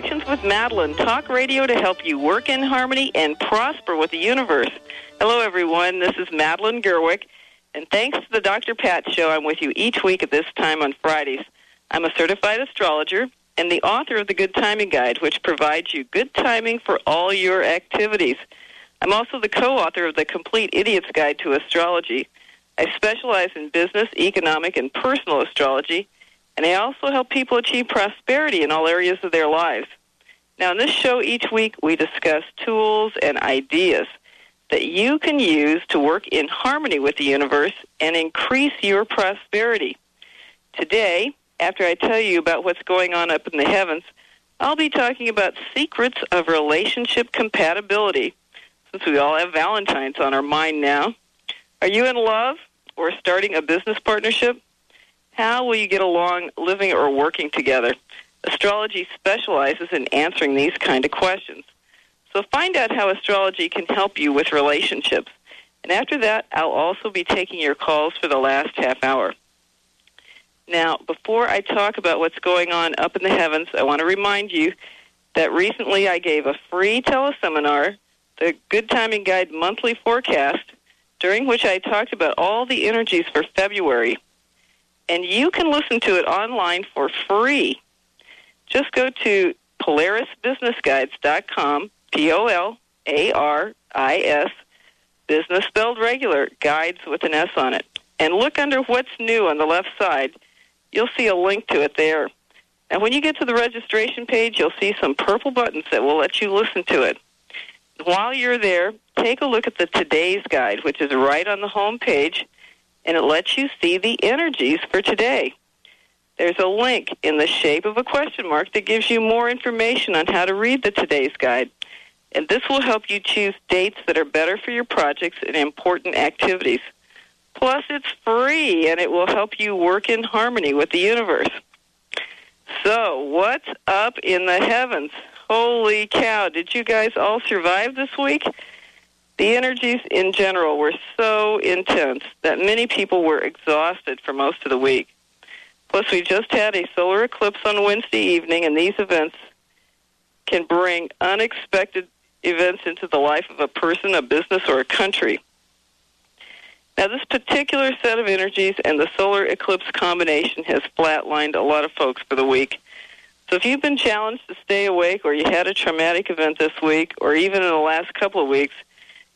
Connections with Madeline, talk radio to help you work in harmony and prosper with the universe. Hello, everyone. This is Madeline Gerwick, and thanks to the Dr. Pat Show, I'm with you each week at this time on Fridays. I'm a certified astrologer and the author of the Good Timing Guide, which provides you good timing for all your activities. I'm also the co-author of the Complete Idiot's Guide to Astrology. I specialize in business, economic, and personal astrology, and I also help people achieve prosperity in all areas of their lives. Now, in this show each week, we discuss tools and ideas that you can use to work in harmony with the universe and increase your prosperity. Today, after I tell you about what's going on up in the heavens, I'll be talking about secrets of relationship compatibility, since we all have Valentine's on our mind now. Are you in love or starting a business partnership? How will you get along living or working together? Astrology specializes in answering these kind of questions. So find out how astrology can help you with relationships. And after that, I'll also be taking your calls for the last half hour. Now, before I talk about what's going on up in the heavens, I want to remind you that recently I gave a free teleseminar, the Good Timing Guide Monthly Forecast, during which I talked about all the energies for February. And you can listen to it online for free. Just go to PolarisBusinessGuides.com, P-O-L-A-R-I-S, business spelled regular, guides with an S on it. And look under What's New on the left side. You'll see a link to it there. And when you get to the registration page, you'll see some purple buttons that will let you listen to it. While you're there, take a look at the Today's Guide, which is right on the home page, and it lets you see the energies for today. There's a link in the shape of a question mark that gives you more information on how to read the Today's Guide. And this will help you choose dates that are better for your projects and important activities. Plus, it's free, and it will help you work in harmony with the universe. So, what's up in the heavens? Holy cow, did you guys all survive this week? The energies in general were so intense that many people were exhausted for most of the week. Plus, we just had a solar eclipse on Wednesday evening, and these events can bring unexpected events into the life of a person, a business, or a country. Now, this particular set of energies and the solar eclipse combination has flatlined a lot of folks for the week. So if you've been challenged to stay awake, or you had a traumatic event this week, or even in the last couple of weeks,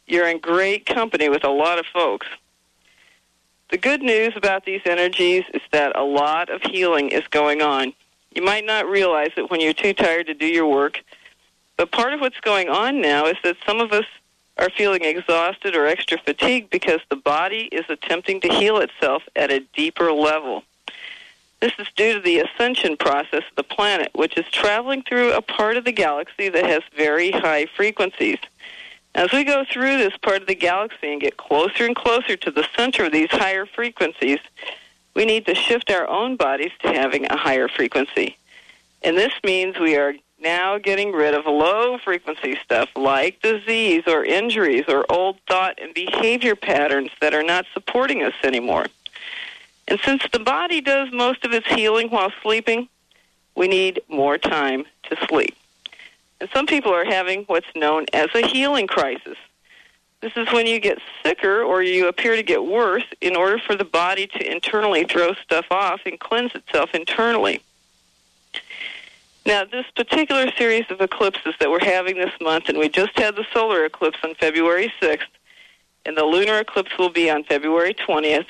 you're in great company with a lot of folks. The good news about these energies is that a lot of healing is going on. You might not realize it when you're too tired to do your work, but part of what's going on now is that some of us are feeling exhausted or extra fatigued because the body is attempting to heal itself at a deeper level. This is due to the ascension process of the planet, which is traveling through a part of the galaxy that has very high frequencies. As we go through this part of the galaxy and get closer and closer to the center of these higher frequencies, we need to shift our own bodies to having a higher frequency. And this means we are now getting rid of low-frequency stuff like disease or injuries or old thought and behavior patterns that are not supporting us anymore. And since the body does most of its healing while sleeping, we need more time to sleep. And some people are having what's known as a healing crisis. This is when you get sicker or you appear to get worse in order for the body to internally throw stuff off and cleanse itself internally. Now, this particular series of eclipses that we're having this month, and we just had the solar eclipse on February 6th, and the lunar eclipse will be on February 20th.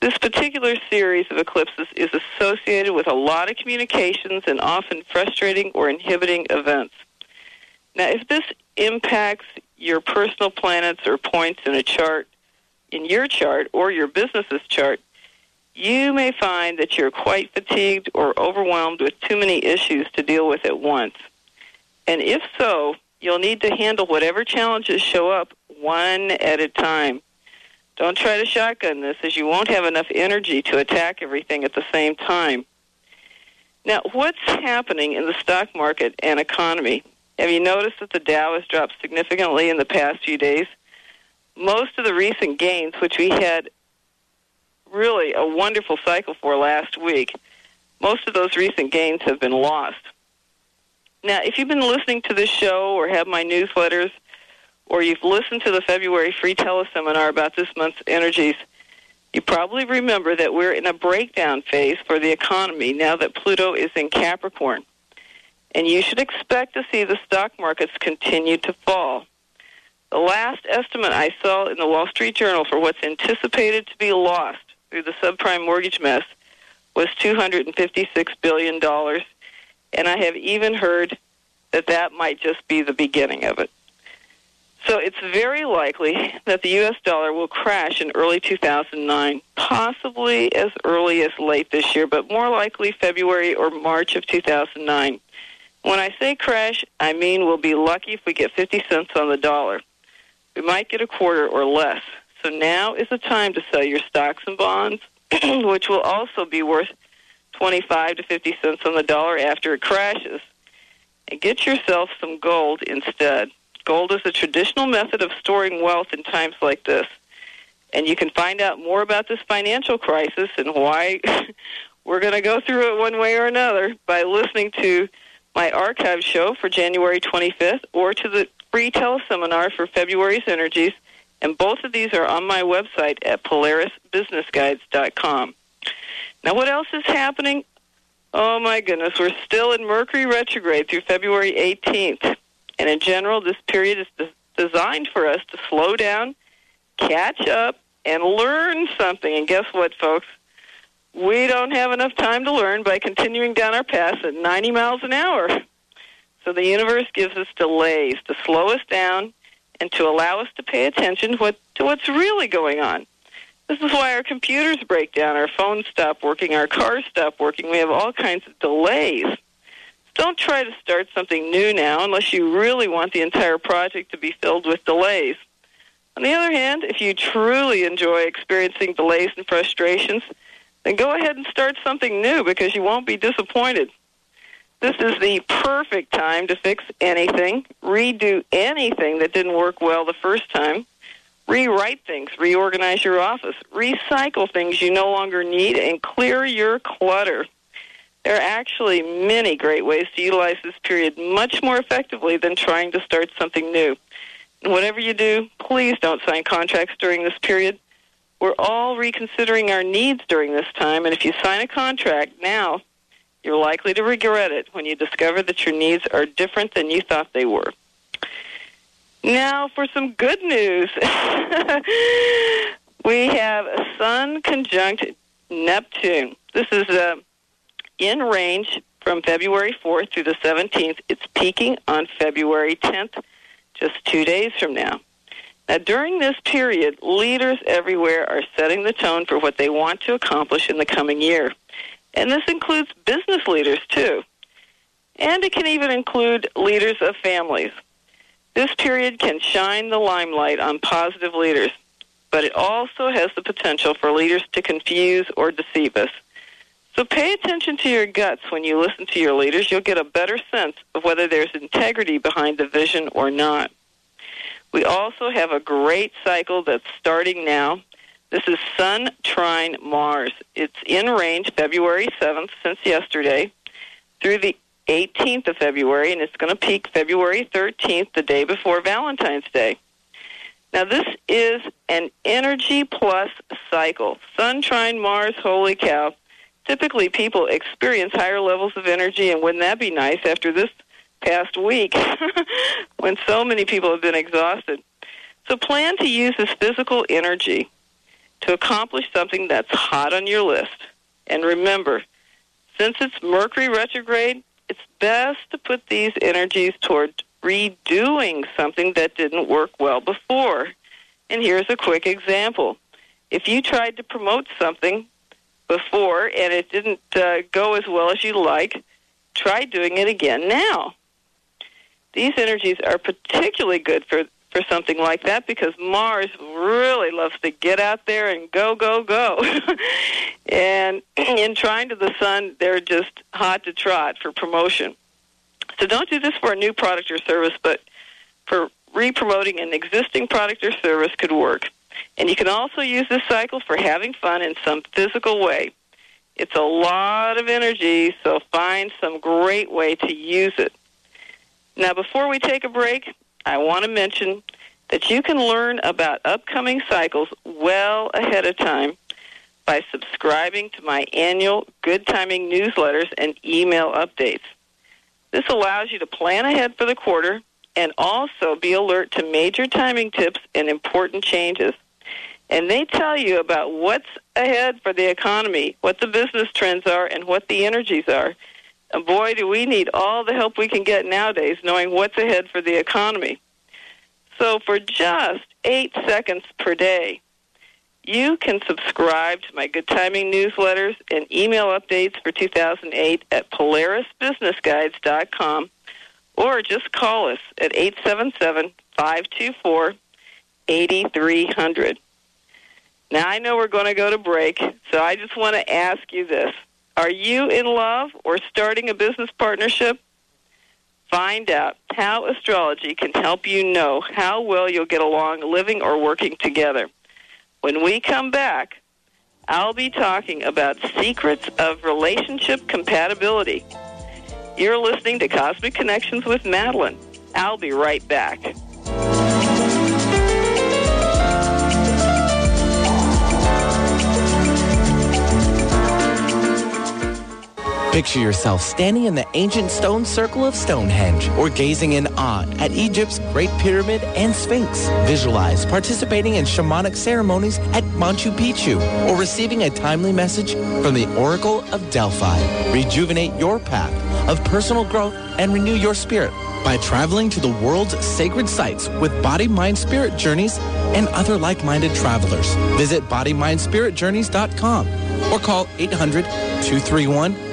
This particular series of eclipses is associated with a lot of communications and often frustrating or inhibiting events. Now, if this impacts your personal planets or points in a chart, in your chart or your business's chart, you may find that you're quite fatigued or overwhelmed with too many issues to deal with at once. And if so, you'll need to handle whatever challenges show up one at a time. Don't try to shotgun this, as you won't have enough energy to attack everything at the same time. Now, what's happening in the stock market and economy? Have you noticed that the Dow has dropped significantly in the past few days? Most of the recent gains, which we had really a wonderful cycle for last week, most of those recent gains have been lost. Now, if you've been listening to this show or have my newsletters, or you've listened to the February free teleseminar about this month's energies, you probably remember that we're in a breakdown phase for the economy now that Pluto is in Capricorn. And you should expect to see the stock markets continue to fall. The last estimate I saw in the Wall Street Journal for what's anticipated to be lost through the subprime mortgage mess was $256 billion, and I have even heard that that might just be the beginning of it. So it's very likely that the U.S. dollar will crash in early 2009, possibly as early as late this year, but more likely February or March of 2009. When I say crash, I mean we'll be lucky if we get 50 cents on the dollar. We might get a quarter or less. So now is the time to sell your stocks and bonds, which will also be worth 25 to 50 cents on the dollar after it crashes, and get yourself some gold instead. Gold is a traditional method of storing wealth in times like this. And you can find out more about this financial crisis and why we're going to go through it one way or another by listening to my archive show for January 25th or to the free teleseminar for February's energies. And both of these are on my website at PolarisBusinessGuides.com. Now, what else is happening? Oh, my goodness. We're still in Mercury retrograde through February 18th. And in general, this period is designed for us to slow down, catch up, and learn something. And guess what, folks? We don't have enough time to learn by continuing down our path at 90 miles an hour. So the universe gives us delays to slow us down and to allow us to pay attention to what's really going on. This is why our computers break down, our phones stop working, our cars stop working. We have all kinds of delays. Don't try to start something new now unless you really want the entire project to be filled with delays. On the other hand, if you truly enjoy experiencing delays and frustrations, then go ahead and start something new because you won't be disappointed. This is the perfect time to fix anything, redo anything that didn't work well the first time, rewrite things, reorganize your office, recycle things you no longer need, and clear your clutter. There are actually many great ways to utilize this period much more effectively than trying to start something new. And whatever you do, please don't sign contracts during this period. We're all reconsidering our needs during this time, and if you sign a contract now, you're likely to regret it when you discover that your needs are different than you thought they were. Now for some good news. We have Sun conjunct Neptune. This is in range from February 4th through the 17th. It's peaking on February 10th, just 2 days from now. Now, during this period, leaders everywhere are setting the tone for what they want to accomplish in the coming year. And this includes business leaders, too. And it can even include leaders of families. This period can shine the limelight on positive leaders, but it also has the potential for leaders to confuse or deceive us. So pay attention to your guts when you listen to your leaders. You'll get a better sense of whether there's integrity behind the vision or not. We also have a great cycle that's starting now. This is Sun trine Mars. It's in range February 7th, since yesterday, through the 18th of February, and it's going to peak February 13th, the day before Valentine's Day. Now, this is an energy plus cycle. Sun trine Mars, holy cow. Typically, people experience higher levels of energy, and wouldn't that be nice after this past week when so many people have been exhausted? So plan to use this physical energy to accomplish something that's hot on your list. And remember, since it's Mercury retrograde, it's best to put these energies toward redoing something that didn't work well before. And here's a quick example. If you tried to promote something before and it didn't go as well as you'd like, try doing it again now. These energies are particularly good for something like that because Mars really loves to get out there and go, go, go. And in trine to the Sun, they're just hot to trot for promotion. So don't do this for a new product or service, but for re-promoting an existing product or service could work. And you can also use this cycle for having fun in some physical way. It's a lot of energy, so find some great way to use it. Now, before we take a break, I want to mention that you can learn about upcoming cycles well ahead of time by subscribing to my annual Good Timing newsletters and email updates. This allows you to plan ahead for the quarter and also be alert to major timing tips and important changes. And they tell you about what's ahead for the economy, what the business trends are, and what the energies are. And boy, do we need all the help we can get nowadays knowing what's ahead for the economy. So for just 8 seconds per day, you can subscribe to my Good Timing newsletters and email updates for 2008 at PolarisBusinessGuides.com, or just call us at 877-524-8300. Now, I know we're going to go to break, so I just want to ask you this. Are you in love or starting a business partnership? Find out how astrology can help you know how well you'll get along living or working together. When we come back, I'll be talking about secrets of relationship compatibility. You're listening to Cosmic Connections with Madeline. I'll be right back. Picture yourself standing in the ancient stone circle of Stonehenge or gazing in awe at Egypt's Great Pyramid and Sphinx. Visualize participating in shamanic ceremonies at Machu Picchu or receiving a timely message from the Oracle of Delphi. Rejuvenate your path of personal growth and renew your spirit by traveling to the world's sacred sites with Body Mind Spirit Journeys and other like-minded travelers. Visit BodyMindSpiritJourneys.com or call 800-231-9811.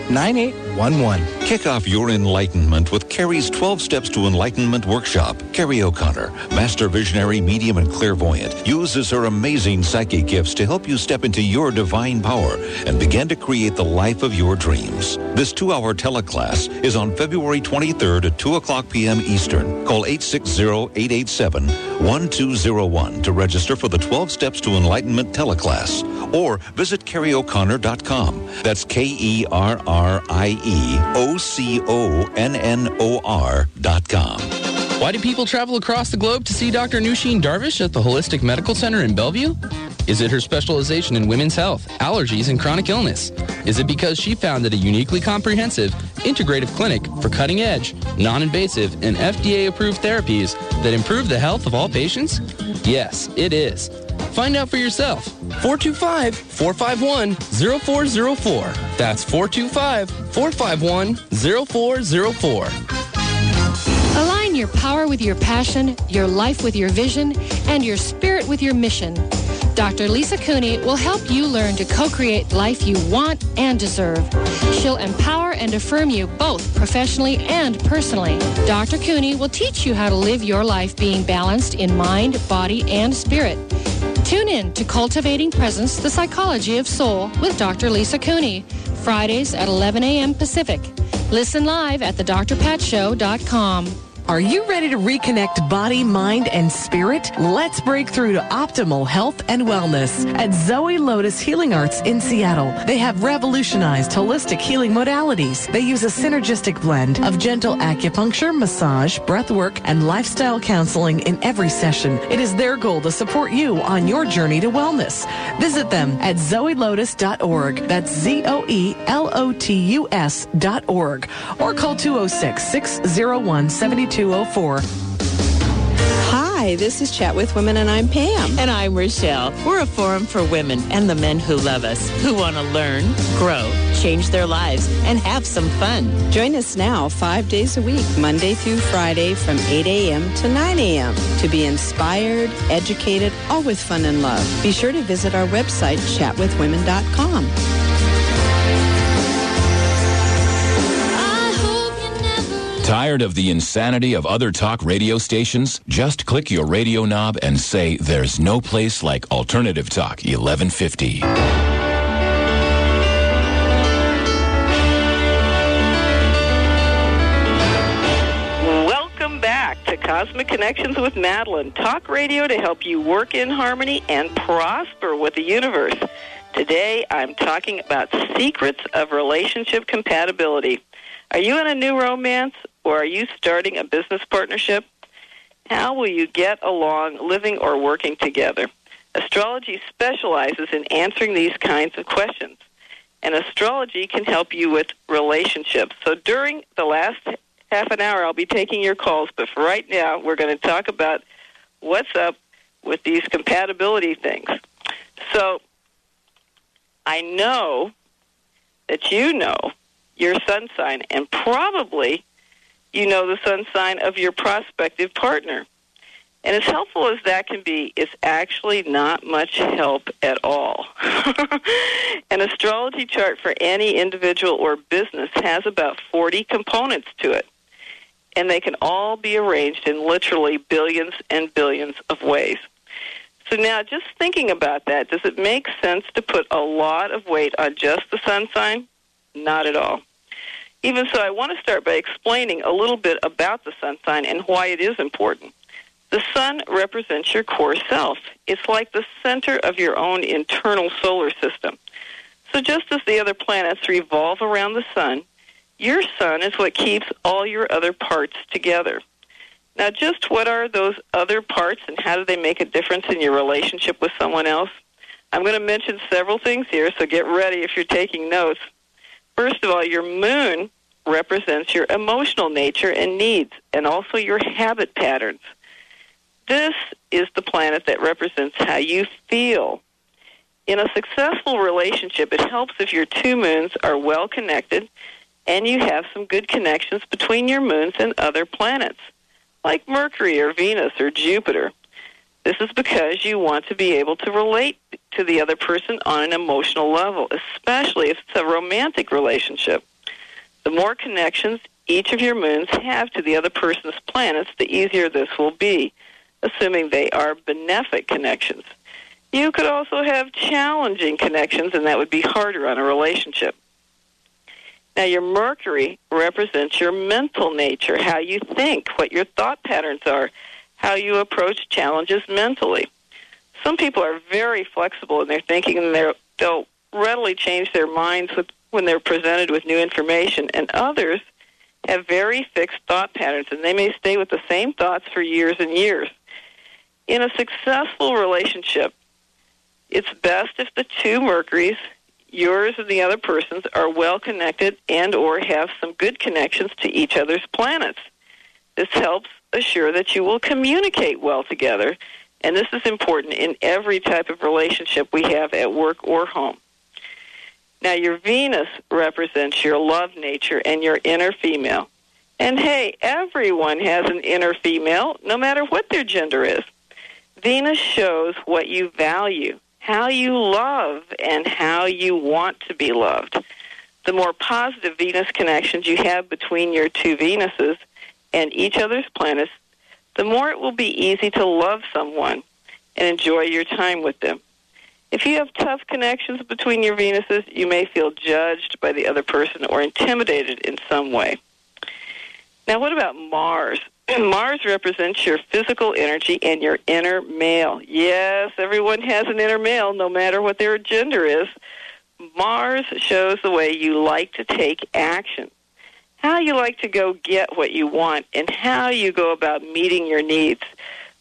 Kick off your enlightenment with Carrie's 12 Steps to Enlightenment workshop. Carrie O'Connor, master visionary, medium, and clairvoyant, uses her amazing psychic gifts to help you step into your divine power and begin to create the life of your dreams. This 2-hour teleclass is on February 23rd at 2 o'clock p.m. Eastern. Call 860-887-1201 to register for the 12 Steps to Enlightenment teleclass, or visit CarrieO'Connor.com. That's KerrieOConnor.com. Why do people travel across the globe to see Dr. Nusheen Darvish at the Holistic Medical Center in Bellevue? Is it her specialization in women's health, allergies, and chronic illness? Is it because she founded a uniquely comprehensive, integrative clinic for cutting-edge, non-invasive, and FDA-approved therapies that improve the health of all patients? Yes, it is. Find out for yourself. 425-451-0404. That's 425-451-0404. Align your power with your passion, your life with your vision, and your spirit with your mission. Dr. Lisa Cooney will help you learn to co-create life you want and deserve. She'll empower and affirm you both professionally and personally. Dr. Cooney will teach you how to live your life being balanced in mind, body, and spirit. Tune in to Cultivating Presence, the Psychology of Soul with Dr. Lisa Cooney, Fridays at 11 a.m. Pacific. Listen live at thedrpatshow.com. Are you ready to reconnect body, mind, and spirit? Let's break through to optimal health and wellness at Zoe Lotus Healing Arts in Seattle. They have revolutionized holistic healing modalities. They use a synergistic blend of gentle acupuncture, massage, breath work, and lifestyle counseling in every session. It is their goal to support you on your journey to wellness. Visit them at zoelotus.org. That's zoelotus.org. Or call 206-601-7222. 204. Hi, this is Chat with Women, and I'm Pam. And I'm Rochelle. We're a forum for women and the men who love us, who want to learn, grow, change their lives, and have some fun. Join us now 5 days a week, Monday through Friday from 8 a.m. to 9 a.m. to be inspired, educated, all with fun and love. Be sure to visit our website, chatwithwomen.com. Tired of the insanity of other talk radio stations? Just click your radio knob and say, there's no place like Alternative Talk 1150. Welcome back to Cosmic Connections with Madeline. Talk radio to help you work in harmony and prosper with the universe. Today, I'm talking about secrets of relationship compatibility. Are you in a new romance? or are you starting a business partnership? How will you get along living or working together? Astrology specializes in answering these kinds of questions, and astrology can help you with relationships. So during the last half an hour, I'll be taking your calls, but for right now, we're going to talk about what's up with these compatibility things. So I know that you know your sun sign, and probably you know the sun sign of your prospective partner. And as helpful as that can be, it's actually not much help at all. An astrology chart for any individual or business has about 40 components to it, and they can all be arranged in literally billions and billions of ways. So now, just thinking about that, does it make sense to put a lot of weight on just the sun sign? Not at all. Even so, I want to start by explaining a little bit about the sun sign and why it is important. The sun represents your core self. It's like the center of your own internal solar system. So just as the other planets revolve around the sun, your sun is what keeps all your other parts together. Now, just what are those other parts, and how do they make a difference in your relationship with someone else? I'm going to mention several things here, so get ready if you're taking notes. First of all, your moon represents your emotional nature and needs, and also your habit patterns. This is the planet that represents how you feel. In a successful relationship, it helps if your two moons are well connected and you have some good connections between your moons and other planets, like Mercury or Venus or Jupiter. This is because you want to be able to relate to the other person on an emotional level, especially if it's a romantic relationship. The more connections each of your moons have to the other person's planets, the easier this will be, assuming they are benefic connections. You could also have challenging connections, and that would be harder on a relationship. Now, your Mercury represents your mental nature, how you think, what your thought patterns are, how you approach challenges mentally. Some people are very flexible in their thinking, and they'll readily change their minds when they're presented with new information, and others have very fixed thought patterns, and they may stay with the same thoughts for years and years. In a successful relationship, it's best if the two Mercuries, yours and the other person's, are well connected and or have some good connections to each other's planets. This helps assure that you will communicate well together, and this is important in every type of relationship we have at work or home. Now, your Venus represents your love nature and your inner female. And hey, everyone has an inner female, no matter what their gender is. Venus shows what you value, how you love, and how you want to be loved. The more positive Venus connections you have between your two Venuses and each other's planets, the more it will be easy to love someone and enjoy your time with them. If you have tough connections between your Venuses, you may feel judged by the other person or intimidated in some way. Now, what about Mars? Mars represents your physical energy and your inner male. Yes, everyone has an inner male, no matter what their gender is. Mars shows the way you like to take action, how you like to go get what you want, and how you go about meeting your needs.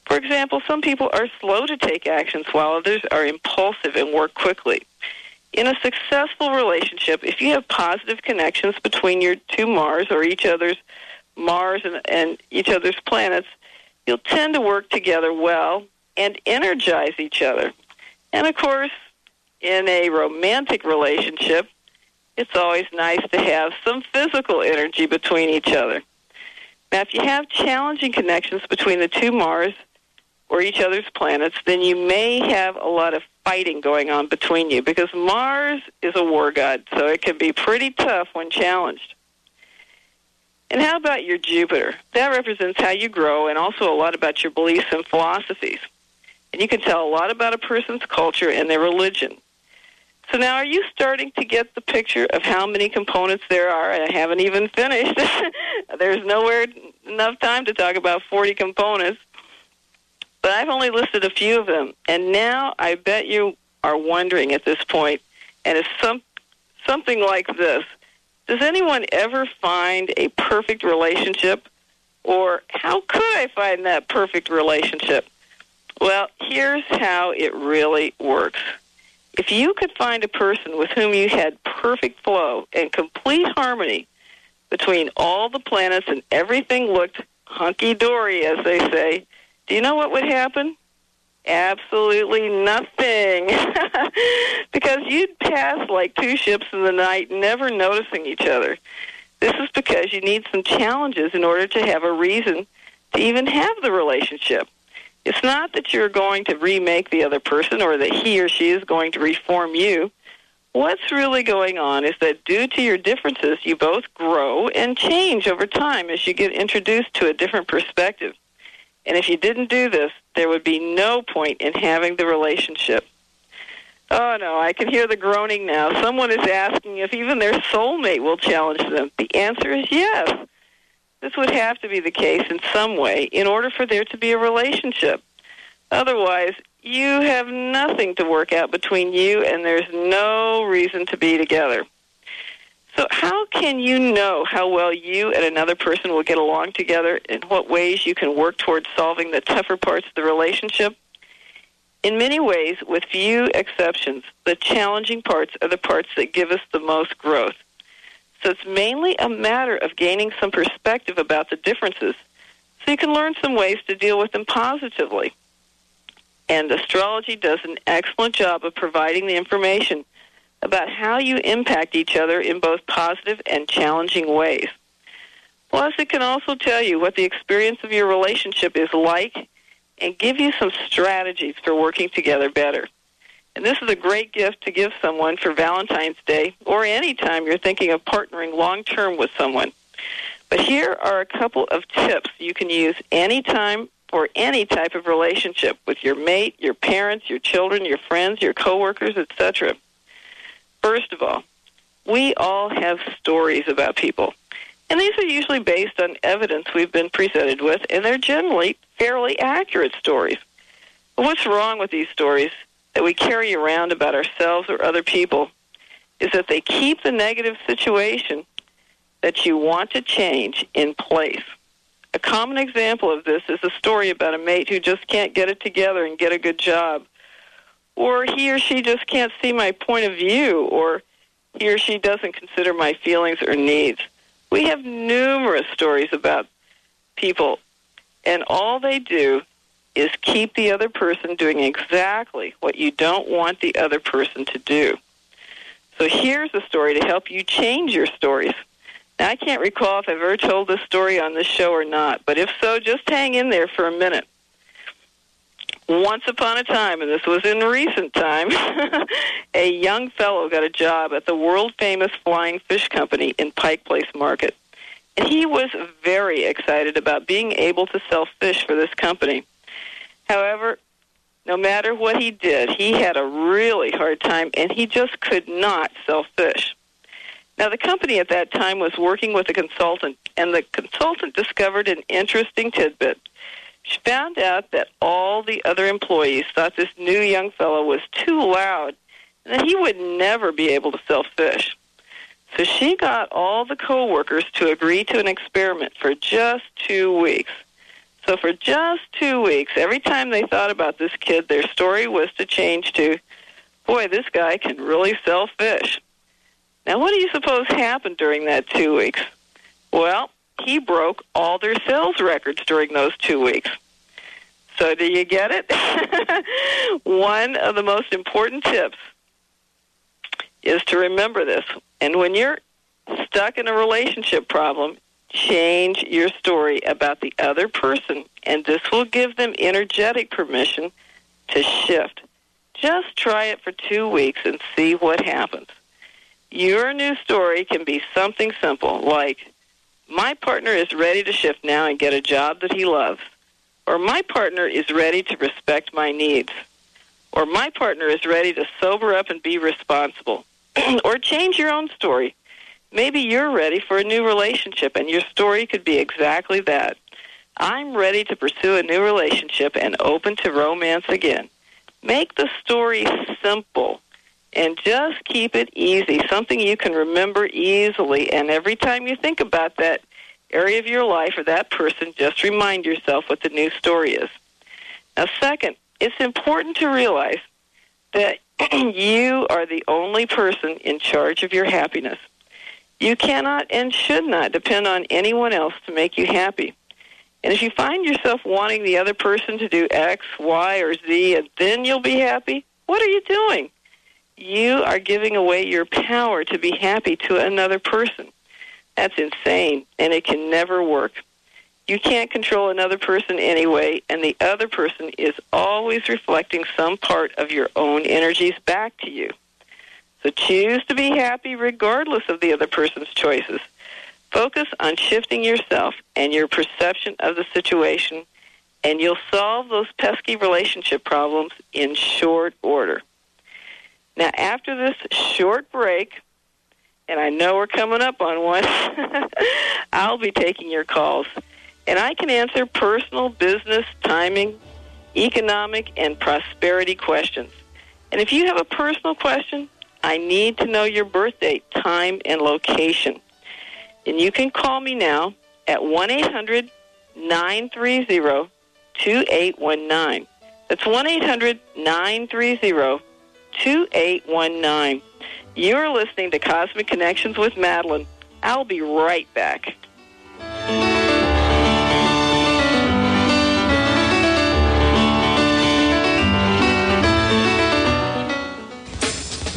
For example, some people are slow to take actions while others are impulsive and work quickly. In a successful relationship, if you have positive connections between your two Mars or each other's Mars and each other's planets, you'll tend to work together well and energize each other. And of course, in a romantic relationship, it's always nice to have some physical energy between each other. Now, if you have challenging connections between the two Mars or each other's planets, then you may have a lot of fighting going on between you, because Mars is a war god, so it can be pretty tough when challenged. And how about your Jupiter? That represents how you grow, and also a lot about your beliefs and philosophies. And you can tell a lot about a person's culture and their religion. So now, are you starting to get the picture of how many components there are? I haven't even finished. There's nowhere enough time to talk about 40 components. But I've only listed a few of them. And now I bet you are wondering at this point, and it's something like this: Does anyone ever find a perfect relationship? Or how could I find that perfect relationship? Well, here's how it really works. If you could find a person with whom you had perfect flow and complete harmony between all the planets and everything looked hunky-dory, as they say, do you know what would happen? Absolutely nothing. Because you'd pass like two ships in the night, never noticing each other. This is because you need some challenges in order to have a reason to even have the relationship. It's not that you're going to remake the other person or that he or she is going to reform you. What's really going on is that due to your differences, you both grow and change over time as you get introduced to a different perspective. And if you didn't do this, there would be no point in having the relationship. Oh, no, I can hear the groaning now. Someone is asking if even their soulmate will challenge them. The answer is yes. This would have to be the case in some way in order for there to be a relationship. Otherwise, you have nothing to work out between you, and there's no reason to be together. So how can you know how well you and another person will get along together and what ways you can work towards solving the tougher parts of the relationship? In many ways, with few exceptions, the challenging parts are the parts that give us the most growth. So it's mainly a matter of gaining some perspective about the differences so you can learn some ways to deal with them positively. And astrology does an excellent job of providing the information about how you impact each other in both positive and challenging ways. Plus, it can also tell you what the experience of your relationship is like and give you some strategies for working together better. And this is a great gift to give someone for Valentine's Day or any time you're thinking of partnering long-term with someone. But here are a couple of tips you can use anytime for any type of relationship with your mate, your parents, your children, your friends, your coworkers, etc. First of all, we all have stories about people. And these are usually based on evidence we've been presented with, and they're generally fairly accurate stories. But what's wrong with these stories that we carry around about ourselves or other people is that they keep the negative situation that you want to change in place. A common example of this is a story about a mate who just can't get it together and get a good job, or he or she just can't see my point of view, or he or she doesn't consider my feelings or needs. We have numerous stories about people, and all they do is keep the other person doing exactly what you don't want the other person to do. So here's a story to help you change your stories. Now, I can't recall if I've ever told this story on this show or not, but if so, just hang in there for a minute. Once upon a time, and this was in recent time, a young fellow got a job at the world-famous Flying Fish company in Pike Place Market. And he was very excited about being able to sell fish for this company. However, no matter what he did, he had a really hard time, and he just could not sell fish. Now, the company at that time was working with a consultant, and the consultant discovered an interesting tidbit. She found out that all the other employees thought this new young fellow was too loud and that he would never be able to sell fish. So she got all the coworkers to agree to an experiment for just 2 weeks. So for just 2 weeks, every time they thought about this kid, their story was to change to, boy, this guy can really sell fish. Now, what do you suppose happened during that 2 weeks? Well, he broke all their sales records during those 2 weeks. So do you get it? One of the most important tips is to remember this. And when you're stuck in a relationship problem, change your story about the other person, and this will give them energetic permission to shift. Just try it for 2 weeks and see what happens. Your new story can be something simple, like, my partner is ready to shift now and get a job that he loves. Or my partner is ready to respect my needs. Or my partner is ready to sober up and be responsible. Or change your own story. Maybe you're ready for a new relationship, and your story could be exactly that. I'm ready to pursue a new relationship and open to romance again. Make the story simple. and just keep it easy, something you can remember easily. And every time you think about that area of your life or that person, just remind yourself what the new story is. Now, second, it's important to realize that you are the only person in charge of your happiness. You cannot and should not depend on anyone else to make you happy. And if you find yourself wanting the other person to do X, Y, or Z, and then you'll be happy, what are you doing? You are giving away your power to be happy to another person. That's insane, and it can never work. You can't control another person anyway, and the other person is always reflecting some part of your own energies back to you. So choose to be happy regardless of the other person's choices. Focus on shifting yourself and your perception of the situation, and you'll solve those pesky relationship problems in short order. Now, after this short break, and I know we're coming up on one, I'll be taking your calls. And I can answer personal, business, timing, economic, and prosperity questions. And if you have a personal question, I need to know your birth date, time, and location. And you can call me now at 1-800-930-2819. That's 1-800-930-2819. You're listening to Cosmic Connections with Madeline. I'll be right back.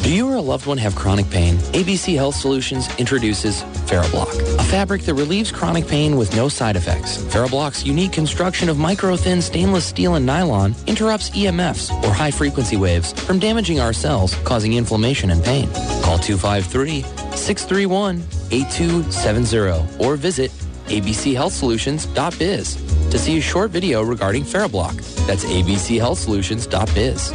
Do you or a loved one have chronic pain? ABC Health Solutions introduces FerroBlock, a fabric that relieves chronic pain with no side effects. FerroBlock's unique construction of micro-thin stainless steel and nylon interrupts EMFs, or high-frequency waves, from damaging our cells, causing inflammation and pain. Call 253-631-8270 or visit abchealthsolutions.biz to see a short video regarding FerroBlock. That's abchealthsolutions.biz.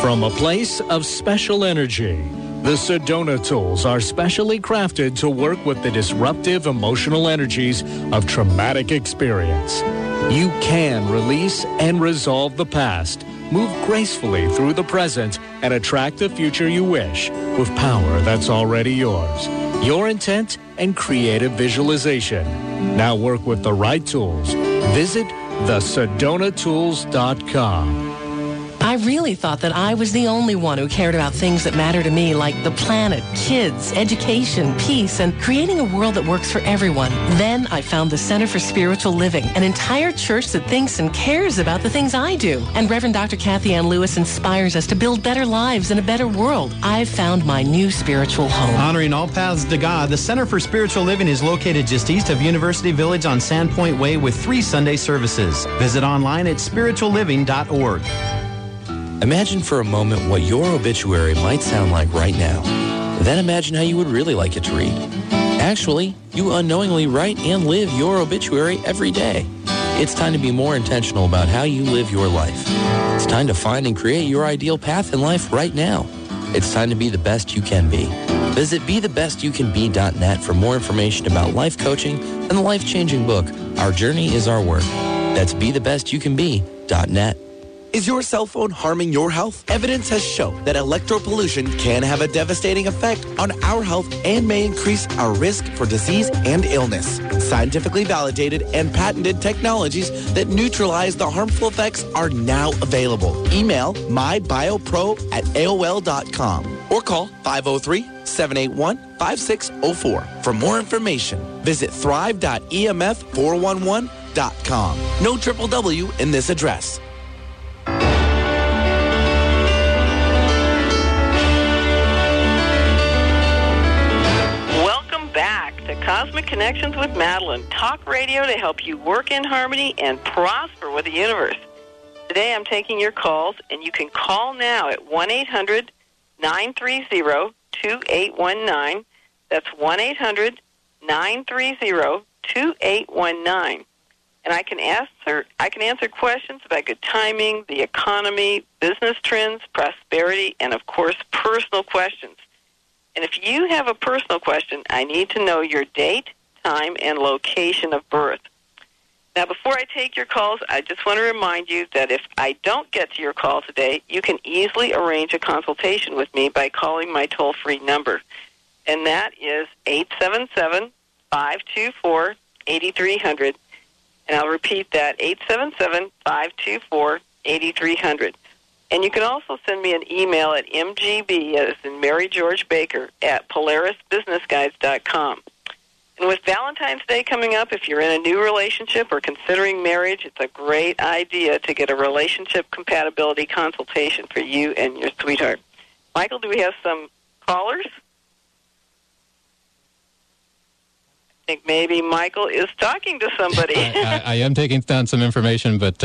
From a place of special energy, the Sedona Tools are specially crafted to work with the disruptive emotional energies of traumatic experience. You can release and resolve the past, move gracefully through the present, and attract the future you wish with power that's already yours. Your intent and creative visualization. Now work with the right tools. Visit thesedonatools.com. I really thought that I was the only one who cared about things that matter to me, like the planet, kids, education, peace, and creating a world that works for everyone. Then I found the Center for Spiritual Living, an entire church that thinks and cares about the things I do. And Reverend Dr. Kathy Ann Lewis inspires us to build better lives and a better world. I've found my new spiritual home. Honoring all paths to God, the Center for Spiritual Living is located just east of University Village on Sandpoint Way with 3 Sunday services. Visit online at spiritualliving.org. Imagine for a moment what your obituary might sound like right now. Then imagine how you would really like it to read. Actually, you unknowingly write and live your obituary every day. It's time to be more intentional about how you live your life. It's time to find and create your ideal path in life right now. It's time to be the best you can be. Visit BeTheBestYouCanBe.net for more information about life coaching and the life-changing book, Our Journey is Our Work. That's BeTheBestYouCanBe.net. Is your cell phone harming your health? Evidence has shown that electropollution can have a devastating effect on our health and may increase our risk for disease and illness. Scientifically validated and patented technologies that neutralize the harmful effects are now available. Email mybiopro@aol.com or call 503-781-5604. For more information, visit thrive.emf411.com. No triple W in this address. Cosmic Connections with Madeline, talk radio to help you work in harmony and prosper with the universe. Today I'm taking your calls, and you can call now at 1-800-930-2819. That's 1-800-930-2819. And I can answer questions about good timing, the economy, business trends, prosperity, and, of course, personal questions. And if you have a personal question, I need to know your date, time, and location of birth. Now, before I take your calls, I just want to remind you that if I don't get to your call today, you can easily arrange a consultation with me by calling my toll-free number. And that is 877-524-8300. And I'll repeat that, 877-524-8300. And you can also send me an email at mgb, as in Mary George Baker, at PolarisBusinessGuides.com. And with Valentine's Day coming up, if you're in a new relationship or considering marriage, it's a great idea to get a relationship compatibility consultation for you and your sweetheart. Michael, do we have some callers? I think maybe Michael is talking to somebody. I am taking down some information, but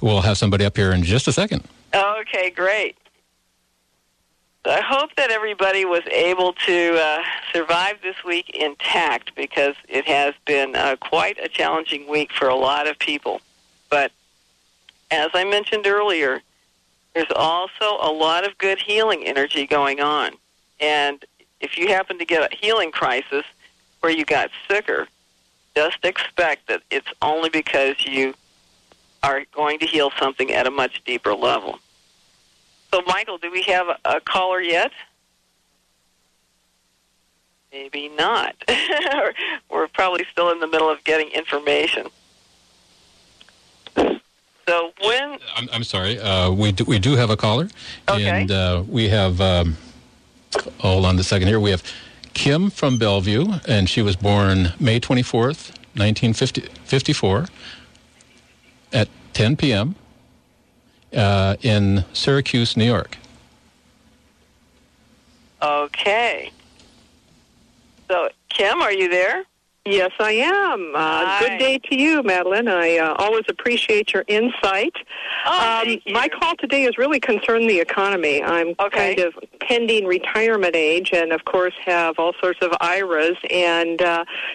we'll have somebody up here in just a second. Okay, great. I hope that everybody was able to survive this week intact, because it has been quite a challenging week for a lot of people. But as I mentioned earlier, there's also a lot of good healing energy going on. And if you happen to get a healing crisis where you got sicker, just expect that it's only because you are going to heal something at a much deeper level. So, Michael, do we have a caller yet? Maybe not. We're probably still in the middle of getting information. So when... I'm sorry. We do have a caller. Okay. And we have... hold on a second here. We have Kim from Bellevue, and she was born May 24th, 1954, at 10 p.m. In Syracuse, New York. Okay. So, Kim, are you there? Yes, I am. Good day to you, Madeline. I always appreciate your insight. Thank you. My call today is really concerned the economy. I'm kind of pending retirement age, and of course have all sorts of IRAs, and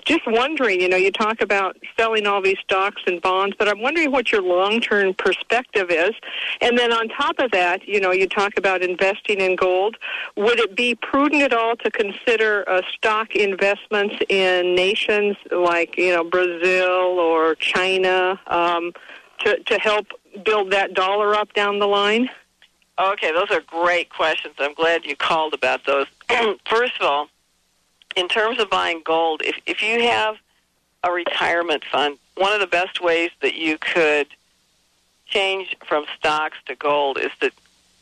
just wondering, you talk about selling all these stocks and bonds, but I'm wondering what your long-term perspective is. And then on top of that, you talk about investing in gold. Would it be prudent at all to consider stock investments in nations like Brazil or China to help build that dollar up down the line? Okay, those are great questions. I'm glad you called about those. First of all, in terms of buying gold, if you have a retirement fund, one of the best ways that you could change from stocks to gold is to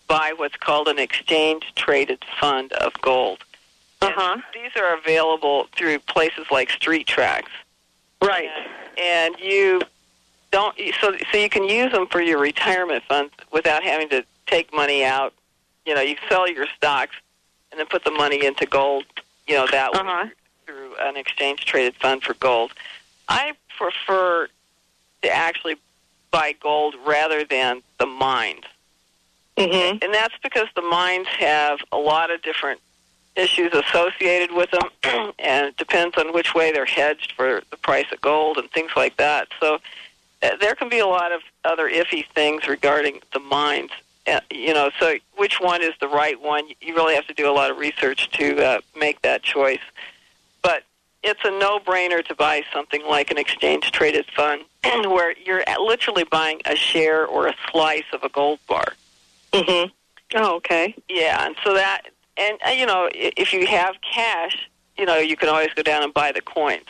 buy what's called an exchange-traded fund of gold. Uh-huh. These are available through places like Street Tracks. Right. And you don't, so you can use them for your retirement funds without having to take money out. You sell your stocks and then put the money into gold, that way through an exchange-traded fund for gold. I prefer to actually buy gold rather than the mines. Mm-hmm. And that's because the mines have a lot of different issues associated with them, and it depends on which way they're hedged for the price of gold and things like that. So there can be a lot of other iffy things regarding the mines. So which one is the right one? You really have to do a lot of research to make that choice. But it's a no-brainer to buy something like an exchange-traded fund where you're literally buying a share or a slice of a gold bar. Mm-hmm. Oh, okay. Yeah, and so that... And, if you have cash, you can always go down and buy the coins.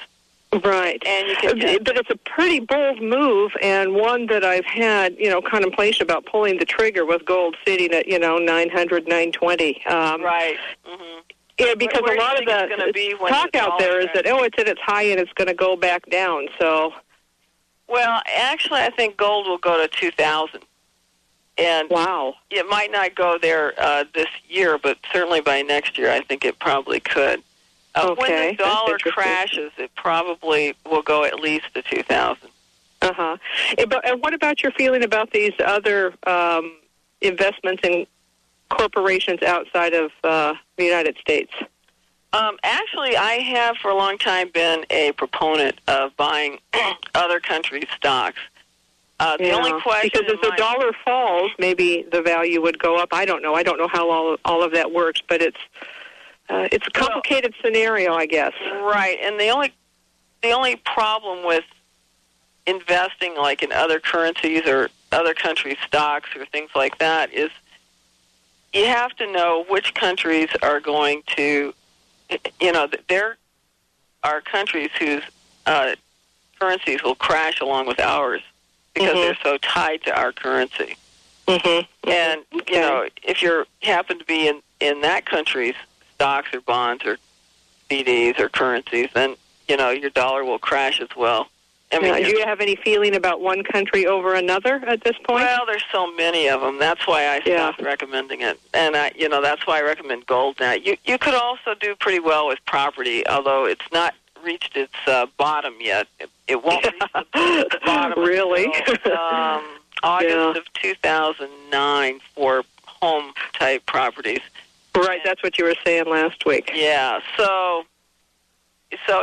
Right. And you can but it's a pretty bold move, and one that I've had, contemplation about pulling the trigger with gold sitting at, $900, $920. Right. Mm-hmm. Yeah, because a lot of the talk out there is that, it's at its high and it's going to go back down. So, well, actually, I think gold will go to 2,000. And wow. It might not go there this year, but certainly by next year I think it probably could. When the dollar crashes, it probably will go at least to 2,000. Uh-huh. And what about your feeling about these other investments in corporations outside of the United States? Actually, I have for a long time been a proponent of buying other countries' stocks. The only question, because if the dollar falls, maybe the value would go up. I don't know. I don't know how all of that works, but it's a complicated scenario, I guess. Right. And the only problem with investing like in other currencies or other countries' stocks or things like that is you have to know which countries are going to. You know, there are countries whose currencies will crash along with ours because mm-hmm. they're so tied to our currency. Mm-hmm. Mm-hmm. And, okay. You know, if you happen to be in that country's stocks or bonds or CDs or currencies, then, you know, your dollar will crash as well. I mean, do you have any feeling about one country over another at this point? Well, there's so many of them. That's why I stopped recommending it. And, that's why I recommend gold now. You could also do pretty well with property, although it's not reached its bottom yet. It won't reach the bottom. Really? Until, August of 2009 for home-type properties. Right, that's what you were saying last week. Yeah, So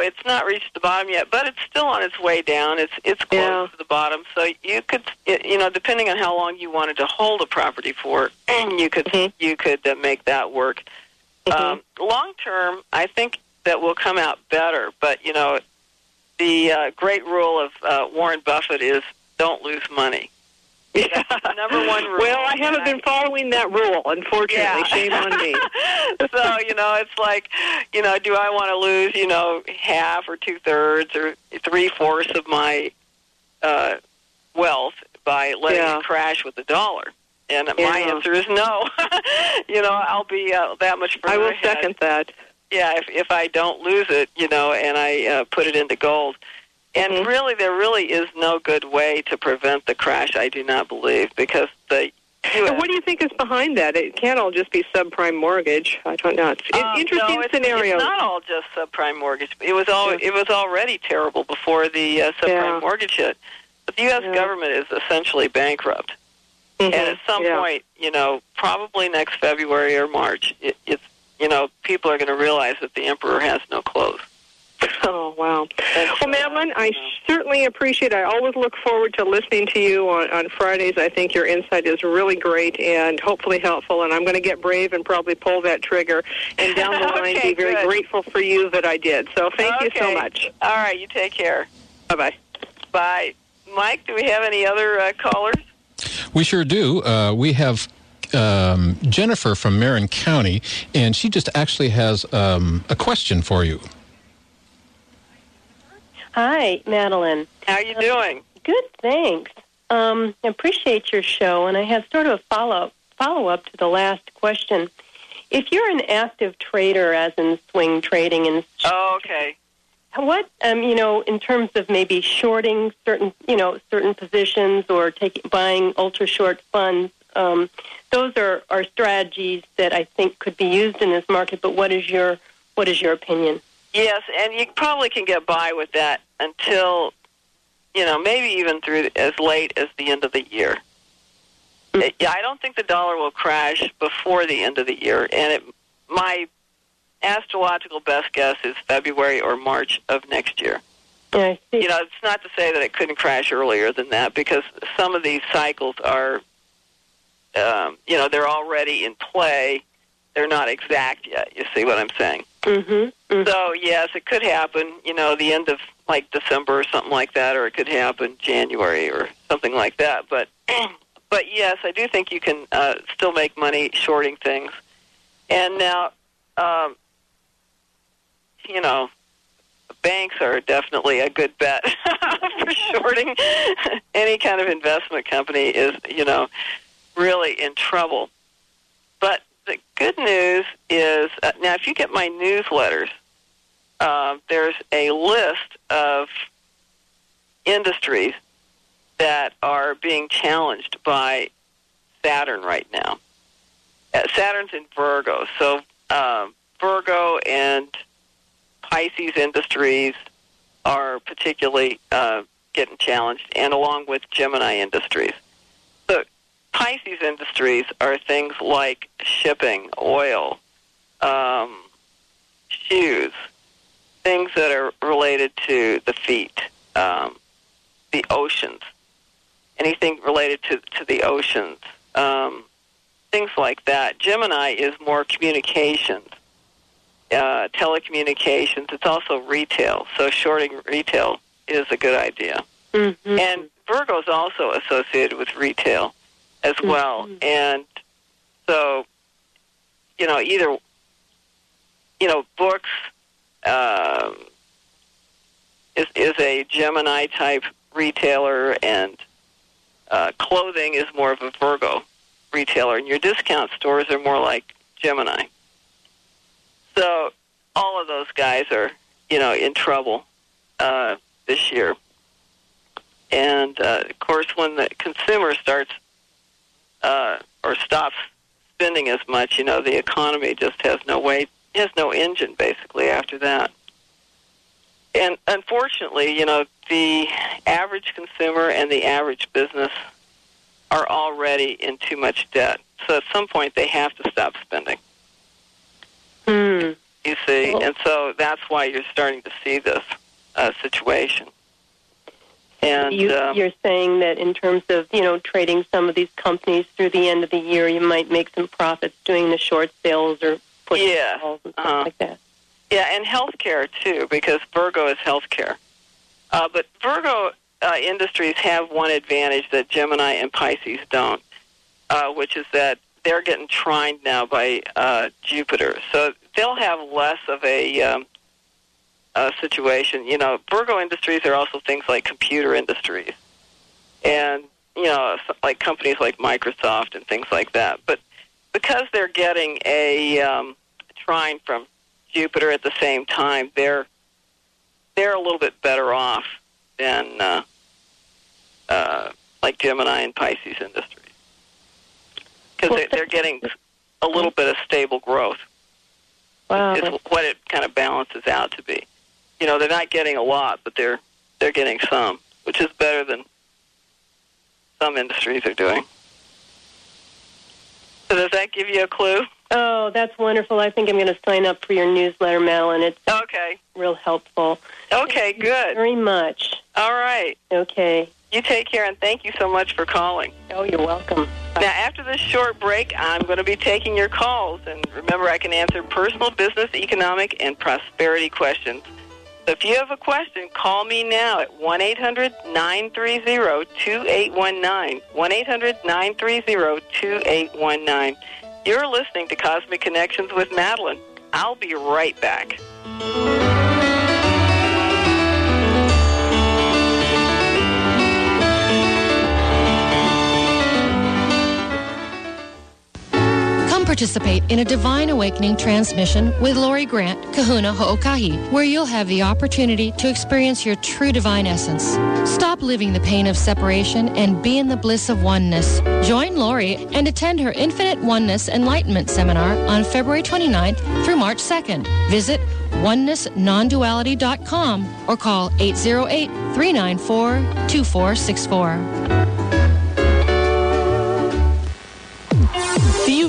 it's not reached the bottom yet, but it's still on its way down. It's close to the bottom. So you could, depending on how long you wanted to hold a property for, you could make that work. Mm-hmm. Long term, I think that will come out better. But the great rule of Warren Buffett is don't lose money. Yeah. Number one rule. Well, I haven't been following that rule, unfortunately. Yeah. Shame on me. So, it's like, do I want to lose, half or two-thirds or three-fourths of my wealth by letting it crash with the dollar? And my answer is no. I'll be that much further ahead. I will second that. Yeah, if I don't lose it, and I put it into gold. And mm-hmm. really, there really is no good way to prevent the crash, I do not believe, because the U.S. And what do you think is behind that? It can't all just be subprime mortgage. I don't know. It's scenario. It's not all just subprime mortgage. It was already terrible before the subprime mortgage hit. But the U.S. government is essentially bankrupt. Mm-hmm. And at some point, probably next February or March, people are going to realize that the emperor has no clothes. Oh, wow. Well, Madeline, I certainly appreciate it. I always look forward to listening to you on Fridays. I think your insight is really great and hopefully helpful, and I'm going to get brave and probably pull that trigger and down the line be very grateful for you that I did. So thank you so much. All right, you take care. Bye-bye. Bye. Mike, do we have any other callers? We sure do. We have... Jennifer from Marin County, and she just actually has a question for you. Hi, Madeline. How are you doing? Good, thanks. I appreciate your show, and I have sort of a follow-up to the last question. If you're an active trader, as in swing trading, and what in terms of maybe shorting certain positions or buying ultra short funds, those are strategies that I think could be used in this market. But what is your opinion? Yes, and you probably can get by with that until, maybe even through as late as the end of the year. I don't think the dollar will crash before the end of the year, and my astrological best guess is February or March of next year. Yeah, it's not to say that it couldn't crash earlier than that, because some of these cycles are, they're already in play. They're not exact yet, you see what I'm saying? Mm-hmm, mm-hmm. So, yes, it could happen, the end of, like, December or something like that, or it could happen January or something like that. But yes, I do think you can still make money shorting things. And now, banks are definitely a good bet for shorting. Any kind of investment company is, really in trouble. But the good news is, now if you get my newsletters, there's a list of industries that are being challenged by Saturn right now. Saturn's in Virgo, so Virgo and Pisces industries are particularly getting challenged, and along with Gemini industries. The Pisces industries are things like shipping, oil, shoes, things that are related to the feet, the oceans, anything related to the oceans, things like that. Gemini is more communications, telecommunications. It's also retail, so shorting retail is a good idea. Mm-hmm. And Virgo is also associated with retail as well. Mm-hmm. And so, you know, either, you know, books is a Gemini-type retailer, and clothing is more of a Virgo retailer, and your discount stores are more like Gemini. So all of those guys are, you know, in trouble this year. And, of course, when the consumer starts or stops spending as much, you know, the economy just has no way, has no engine, basically, after that. And unfortunately, you know, the average consumer and the average business are already in too much debt. So at some point, they have to stop spending. Mm. You see, and so that's why you're starting to see this situation. And you're saying that in terms of, you know, trading some of these companies through the end of the year, you might make some profits doing the short sales or pushing sales and stuff like that. Yeah, and healthcare too, because Virgo is healthcare. But Virgo industries have one advantage that Gemini and Pisces don't, which is that they're getting trined now by Jupiter. So they'll have less of a situation. You know, Virgo industries are also things like computer industries and, you know, like companies like Microsoft and things like that. But because they're getting a trine from Jupiter at the same time, they're a little bit better off than like Gemini and Pisces industries, because they're getting a little bit of stable growth. Wow. Is what it kind of balances out to be. You know, they're not getting a lot, but they're getting some, which is better than some industries are doing. So does that give you a clue? Oh, that's wonderful. I think I'm going to sign up for your newsletter, Madeline. It's okay. Real helpful. Okay, good. Thank you very much. All right. Okay. You take care, and thank you so much for calling. Oh, you're welcome. Now, after this short break, I'm going to be taking your calls. And remember, I can answer personal, business, economic, and prosperity questions. So if you have a question, call me now at 1-800-930-2819. 1-800-930-2819. You're listening to Cosmic Connections with Madeline. I'll be right back. Participate in a Divine Awakening transmission with Lori Grant, Kahuna Ho'okahi, where you'll have the opportunity to experience your true divine essence. Stop living the pain of separation and be in the bliss of oneness. Join Lori and attend her Infinite Oneness Enlightenment Seminar on February 29th through March 2nd. Visit onenessnonduality.com or call 808-394-2464. Do you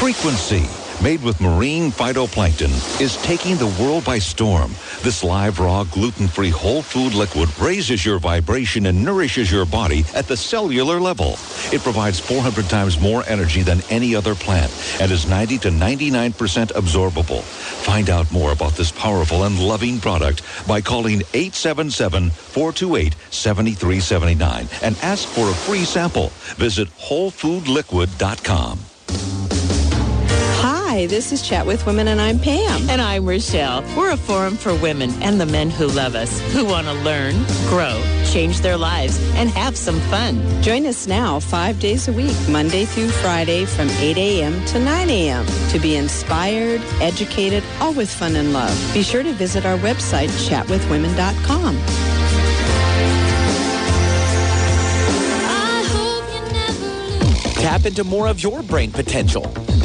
Frequency, made with marine phytoplankton, is taking the world by storm. This live, raw, gluten-free whole food liquid raises your vibration and nourishes your body at the cellular level. It provides 400 times more energy than any other plant and is 90 to 99% absorbable. Find out more about this powerful and loving product by calling 877-428-7379 and ask for a free sample. Visit WholeFoodLiquid.com. Hi, this is Chat with Women, and I'm Pam. And I'm Rochelle. We're a forum for women and the men who love us, who want to learn, grow, change their lives and have some fun. Join us now 5 days a week, Monday through Friday from 8 a.m. to 9 a.m. to be inspired, educated, all with fun and love. Be sure to visit our website, chatwithwomen.com. Tap into more of your brain potential.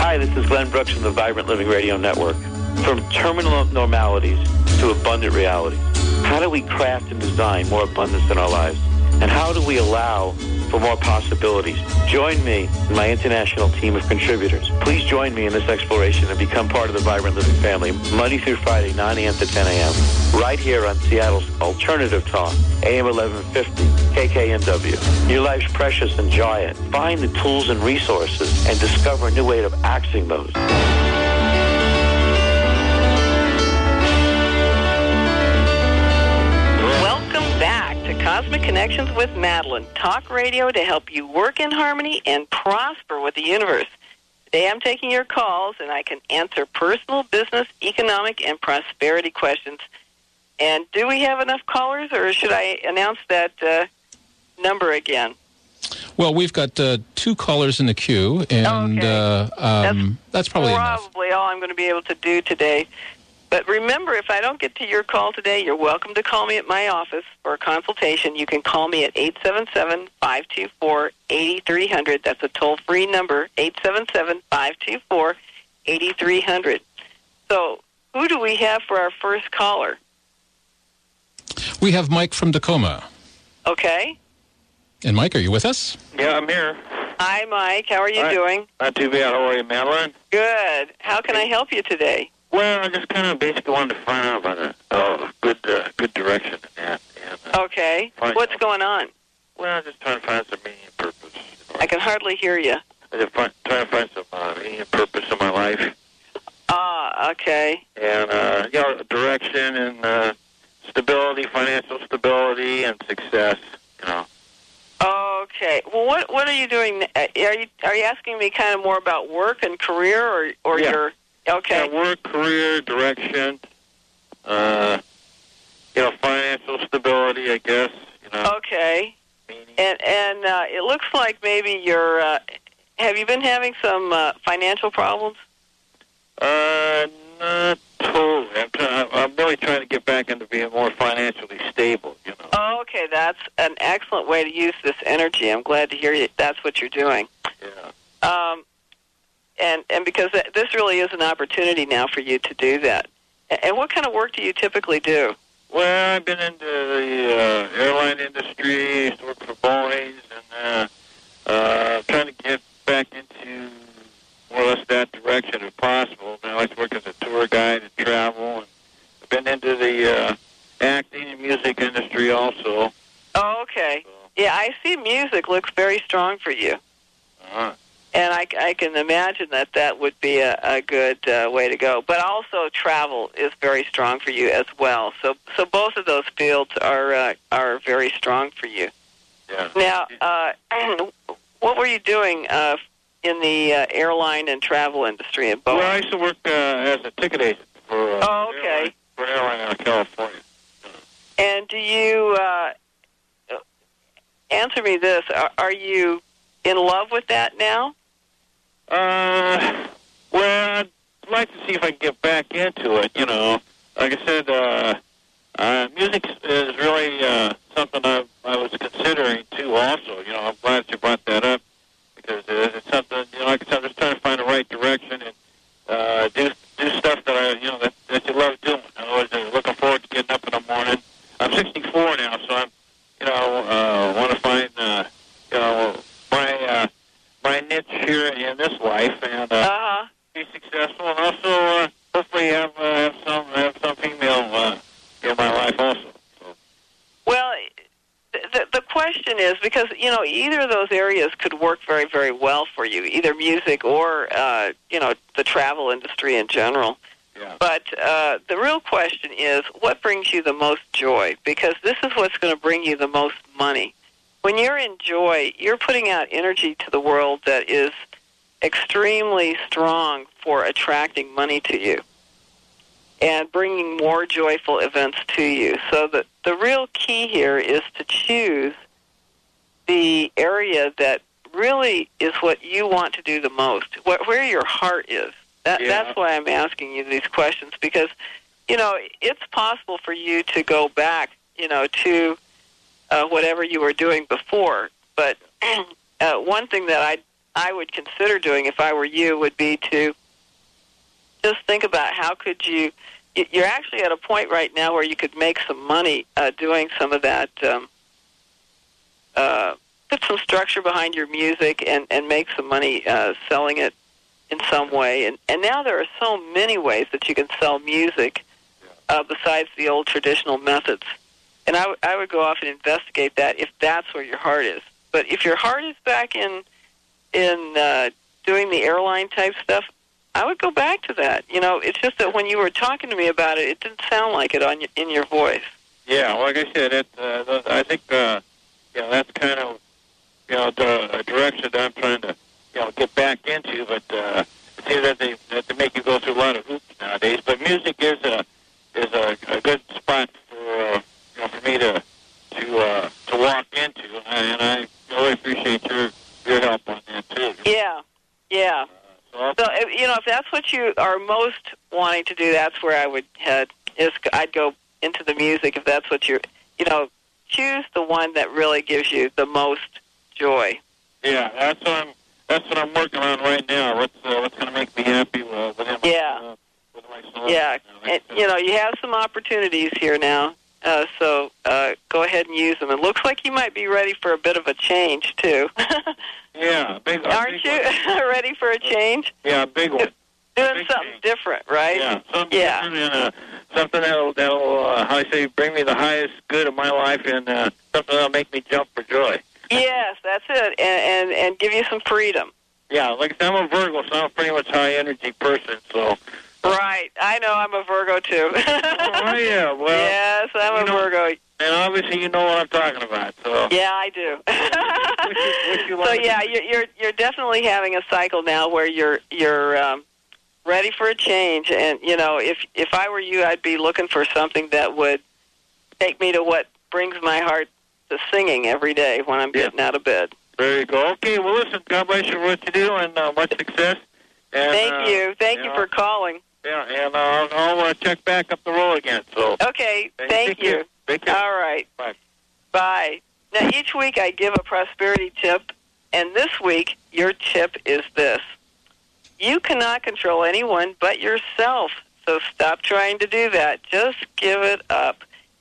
Hi, this is Glenn Brooks from the Vibrant Living Radio Network. From terminal normalities to abundant realities, how do we craft and design more abundance in our lives? And how do we allow for more possibilities? Join me and my international team of contributors. Please join me in this exploration and become part of the Vibrant Living family, Monday through Friday, 9 a.m. to 10 a.m., right here on Seattle's Alternative Talk, AM 1150, KKNW. Your life's precious. Enjoy it. Find the tools and resources and discover a new way of accessing those. Cosmic Connections with Madeline, talk radio to help you work in harmony and prosper with the universe. Today I'm taking your calls, and I can answer personal, business, economic, and prosperity questions. And do we have enough callers, or should I announce that number again? Well, we've got two callers in the queue, and that's probably enough. Probably all I'm going to be able to do today. But remember, if I don't get to your call today, you're welcome to call me at my office for a consultation. You can call me at 877-524-8300. That's a toll-free number, 877-524-8300. So who do we have for our first caller? We have Mike from Tacoma. Okay. And Mike, are you with us? Yeah, I'm here. Hi, Mike. How are you doing? Not too bad. How are you, Madeline? Good. How can I help you today? Well, I just kind of basically wanted to find out about a good direction. Okay. What's going on? Well, I'm just trying to find some meaning and purpose. You know, I can hardly hear you. I'm just trying to find some meaning and purpose in my life. Okay. And, you know, direction and stability, financial stability and success, you know. Okay. Well, what are you doing? Are you asking me kind of more about work and career or yeah. Your... Okay. Yeah, work, career, direction, you know, financial stability, I guess. You know. Okay. Meaning. And it looks like maybe you're. Have you been having some financial problems? Not totally. I'm really trying to get back into being more financially stable. You know. Oh, okay. That's an excellent way to use this energy. I'm glad to hear you. That's what you're doing. Yeah. And because this really is an opportunity now for you to do that. And what kind of work do you typically do? Well, I've been into the airline industry, used to work for Boeing, and trying to get back into more or less that direction if possible. I like to work as a tour guide and travel. And I've been into the acting and music industry also. Oh, okay. So. Yeah, I see music looks very strong for you. Uh-huh. And I can imagine that would be a good way to go. But also travel is very strong for you as well. So both of those fields are very strong for you. Yeah. Now, what were you doing in the airline and travel industry at Boeing? Well, I used to work as a ticket agent for airline out of California. And do you answer me this? Are you in love with that now? Well, I'd like to see if I can get back into it, you know. Like I said, music is really something I was considering, too, also. You know, I'm glad you brought that up, because it's something, you know, like I said, I'm just trying to find the right direction and do stuff that that you love doing. I'm always looking forward to getting up in the morning. I'm 64 now, so I'm, you know, want to find, you know, my niche here in this life, and be successful, and also hopefully have some female in my life also. So. Well, the question is, because, you know, either of those areas could work very, very well for you, either music or, you know, the travel industry in general. Yeah. But the real question is, what brings you the most joy? Because this is what's going to bring you the most money. When you're in joy, you're putting out energy to the world that is extremely strong for attracting money to you and bringing more joyful events to you. So the real key here is to choose the area that really is what you want to do the most, where your heart is. That's why I'm asking you these questions, because, you know, it's possible for you to go back, you know, to whatever you were doing before. But one thing that I would consider doing if I were you would be to just think about how could you, you're actually at a point right now where you could make some money doing some of that, put some structure behind your music and make some money selling it in some way. And now there are so many ways that you can sell music besides the old traditional methods. And I would go off and investigate that if that's where your heart is. But if your heart is back in doing the airline-type stuff, I would go back to that. You know, it's just that when you were talking to me about it, it didn't sound like it in your voice. Yeah, like I said, I think you know, that's kind of, you know, the direction that I'm trying to, you know, get back into. But it seems that they make you go through a lot of hoops nowadays. But music is a good spot for me to walk into, and I really appreciate your help on that too. Yeah. So, you know, if that's what you are most wanting to do, that's where I would head. I'd go into the music if that's what you're, you know, choose the one that really gives you the most joy. Yeah, that's what I'm working on right now. What's going to make me happy with myself? Yeah, and, you know, you have some opportunities here now, so go ahead and use them. It looks like you might be ready for a bit of a change too. Yeah, big one. Aren't you ready for a change? Yeah, a big one. Doing something different, right? Yeah, something different and something that'll bring me the highest good of my life, and something that'll make me jump for joy. Yes, that's it, and give you some freedom. Yeah, like I'm a Virgo, so I'm a pretty much high-energy person, so... Right, I know, I'm a Virgo, too. Oh, yeah, well... Yes, I'm a Virgo. And obviously, you know what I'm talking about. So yeah, I do. So yeah, you're definitely having a cycle now where you're ready for a change. And you know, if I were you, I'd be looking for something that would take me to what brings my heart to singing every day when I'm getting out of bed. There you go. Okay, well, listen, God bless you for what you do, and much success. And, thank you for calling. Yeah, and I'll check back up the road again. So okay, thank you. All right. Bye. Now, each week I give a prosperity tip, and this week your tip is this. You cannot control anyone but yourself, so stop trying to do that. Just give it up.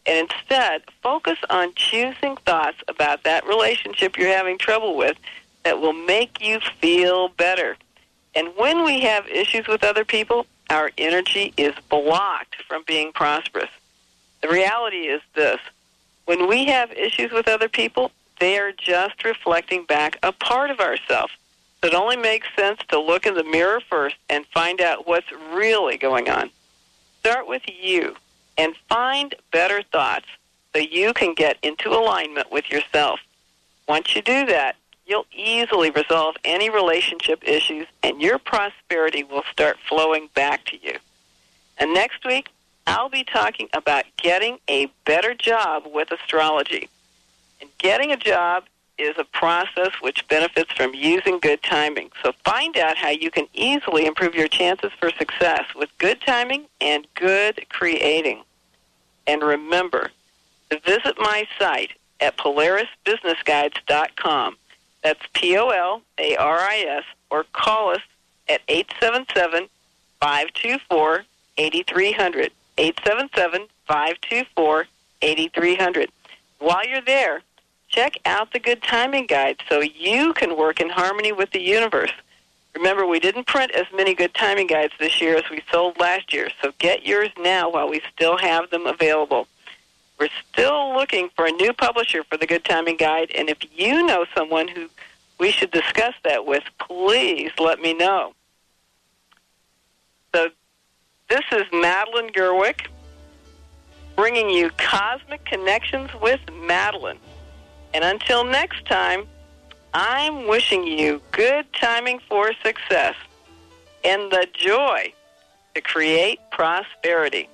And instead, focus on choosing thoughts about that relationship you're having trouble with that will make you feel better. And when we have issues with other people, our energy is blocked from being prosperous. The reality is this. When we have issues with other people, they are just reflecting back a part of ourselves. So it only makes sense to look in the mirror first and find out what's really going on. Start with you and find better thoughts so you can get into alignment with yourself. Once you do that, you'll easily resolve any relationship issues and your prosperity will start flowing back to you. And next week, I'll be talking about getting a better job with astrology. And getting a job is a process which benefits from using good timing. So find out how you can easily improve your chances for success with good timing and good creating. And remember to visit my site at PolarisBusinessGuides.com. That's POLARIS, or call us at 877-524-8300. 877-524-8300. While you're there, check out the Good Timing Guide so you can work in harmony with the universe. Remember, we didn't print as many Good Timing Guides this year as we sold last year, so get yours now while we still have them available. We're still looking for a new publisher for the Good Timing Guide, and if you know someone who we should discuss that with, please let me know. So this is Madeline Gerwick bringing you Cosmic Connections with Madeline. And until next time, I'm wishing you good timing for success and the joy to create prosperity.